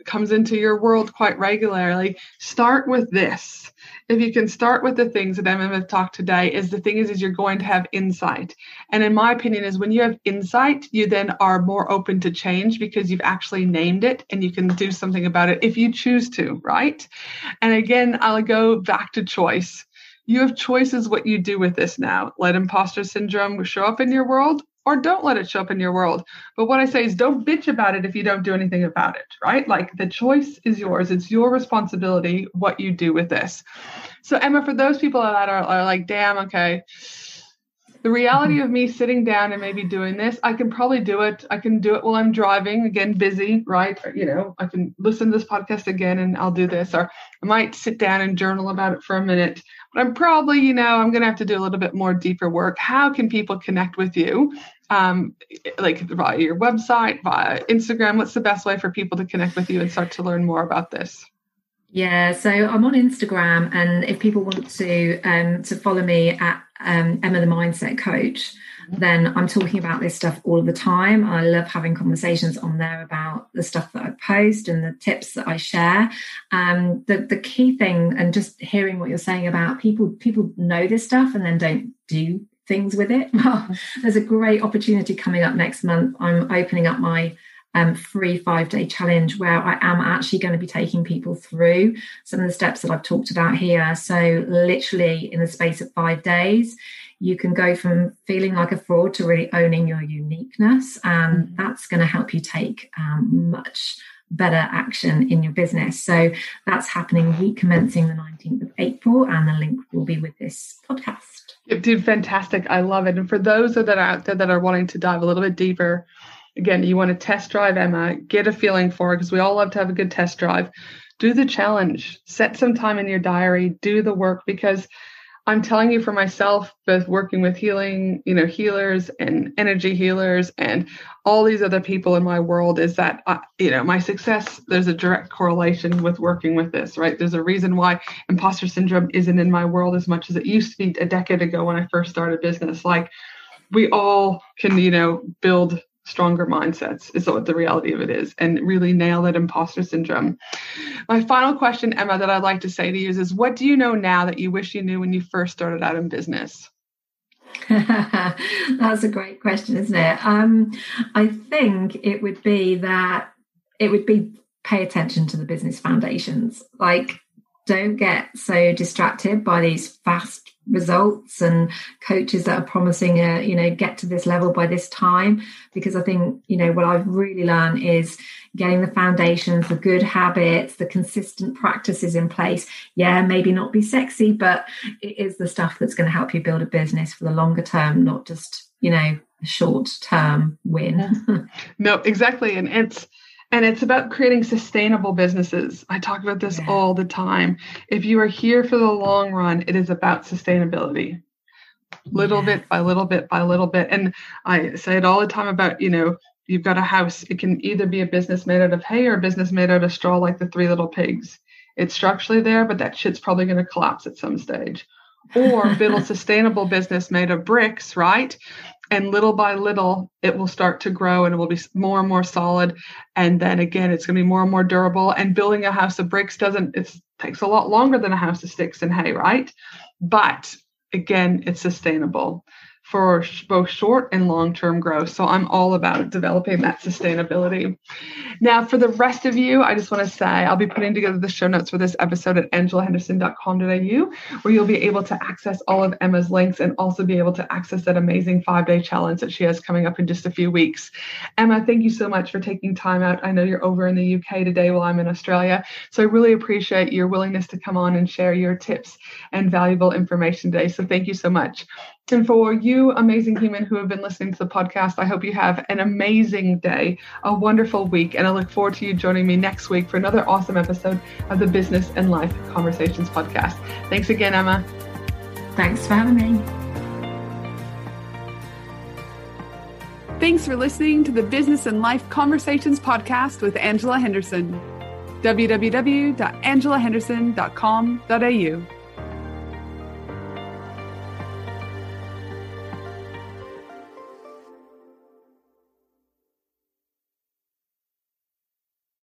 comes into your world quite regularly, start with this. If you can start with the things that Emma have talked today, is you're going to have insight. And in my opinion is when you have insight, you then are more open to change because you've actually named it and you can do something about it if you choose to, right? And again, I'll go back to choice. You have choices what you do with this now. Let imposter syndrome show up in your world or don't let it show up in your world. But what I say is don't bitch about it if you don't do anything about it, right? Like the choice is yours. It's your responsibility what you do with this. So Emma, for those people that are like, damn, okay, the reality of me sitting down and maybe doing this, I can probably do it. I can do it while I'm driving, again, busy, right? Or, I can listen to this podcast again and I'll do this. Or I might sit down and journal about it for a minute. But I'm probably, I'm going to have to do a little bit more deeper work. How can people connect with you? Like via your website, via Instagram? What's the best way for people to connect with you and start to learn more about this? Yeah, so I'm on Instagram, and if people want to follow me at Emma the Mindset Coach, then I'm talking about this stuff all the time. I love having conversations on there about the stuff that I post and the tips that I share. The key thing, and just hearing what you're saying about people know this stuff and then don't do things with it. Well, there's a great opportunity coming up next month. I'm opening up my free 5-day challenge where I am actually going to be taking people through some of the steps that I've talked about here. So literally in the space of 5 days, you can go from feeling like a fraud to really owning your uniqueness. And that's going to help you take much better action in your business. So that's happening week commencing the 19th of April, and the link will be with this podcast. Dude, fantastic. I love it. And for those that are out there that are wanting to dive a little bit deeper, again, you want to test drive Emma, get a feeling for her, because we all love to have a good test drive. Do the challenge, set some time in your diary, do the work, because I'm telling you for myself, both working with healing, healers and energy healers and all these other people in my world is that, my success, there's a direct correlation with working with this, right? There's a reason why imposter syndrome isn't in my world as much as it used to be a decade ago when I first started business. Like we all can, build stronger mindsets is what the reality of it is, and really nail that imposter syndrome. My final question, Emma, that I'd like to say to you is what do you know now that you wish you knew when you first started out in business? That's a great question, isn't it? I think it would be pay attention to the business foundations. Like, don't get so distracted by these fast results and coaches that are promising get to this level by this time, because I think what I've really learned is getting the foundations, the good habits, the consistent practices in place. Yeah, maybe not be sexy, but it is the stuff that's going to help you build a business for the longer term, not just a short term win. No, exactly. And it's about creating sustainable businesses. I talk about this all the time. If you are here for the long run, it is about sustainability. Little bit by little bit by little bit. And I say it all the time about, you've got a house. It can either be a business made out of hay or a business made out of straw, like the 3 Little Pigs. It's structurally there, but that shit's probably going to collapse at some stage. or build a sustainable business made of bricks, right? And little by little, it will start to grow and it will be more and more solid. And then again, it's going to be more and more durable. And building a house of bricks it takes a lot longer than a house of sticks and hay, right? But again, it's sustainable for both short and long-term growth. So I'm all about developing that sustainability. Now, for the rest of you, I just want to say I'll be putting together the show notes for this episode at angelahenderson.com.au, where you'll be able to access all of Emma's links and also be able to access that amazing 5-day challenge that she has coming up in just a few weeks. Emma, thank you so much for taking time out. I know you're over in the UK today while I'm in Australia. So I really appreciate your willingness to come on and share your tips and valuable information today. So thank you so much. And for you amazing human who have been listening to the podcast, I hope you have an amazing day, a wonderful week, and I look forward to you joining me next week for another awesome episode of the Business and Life Conversations podcast. Thanks again, Emma. Thanks for having me. Thanks for listening to the Business and Life Conversations podcast with Angela Henderson. www.angelahenderson.com.au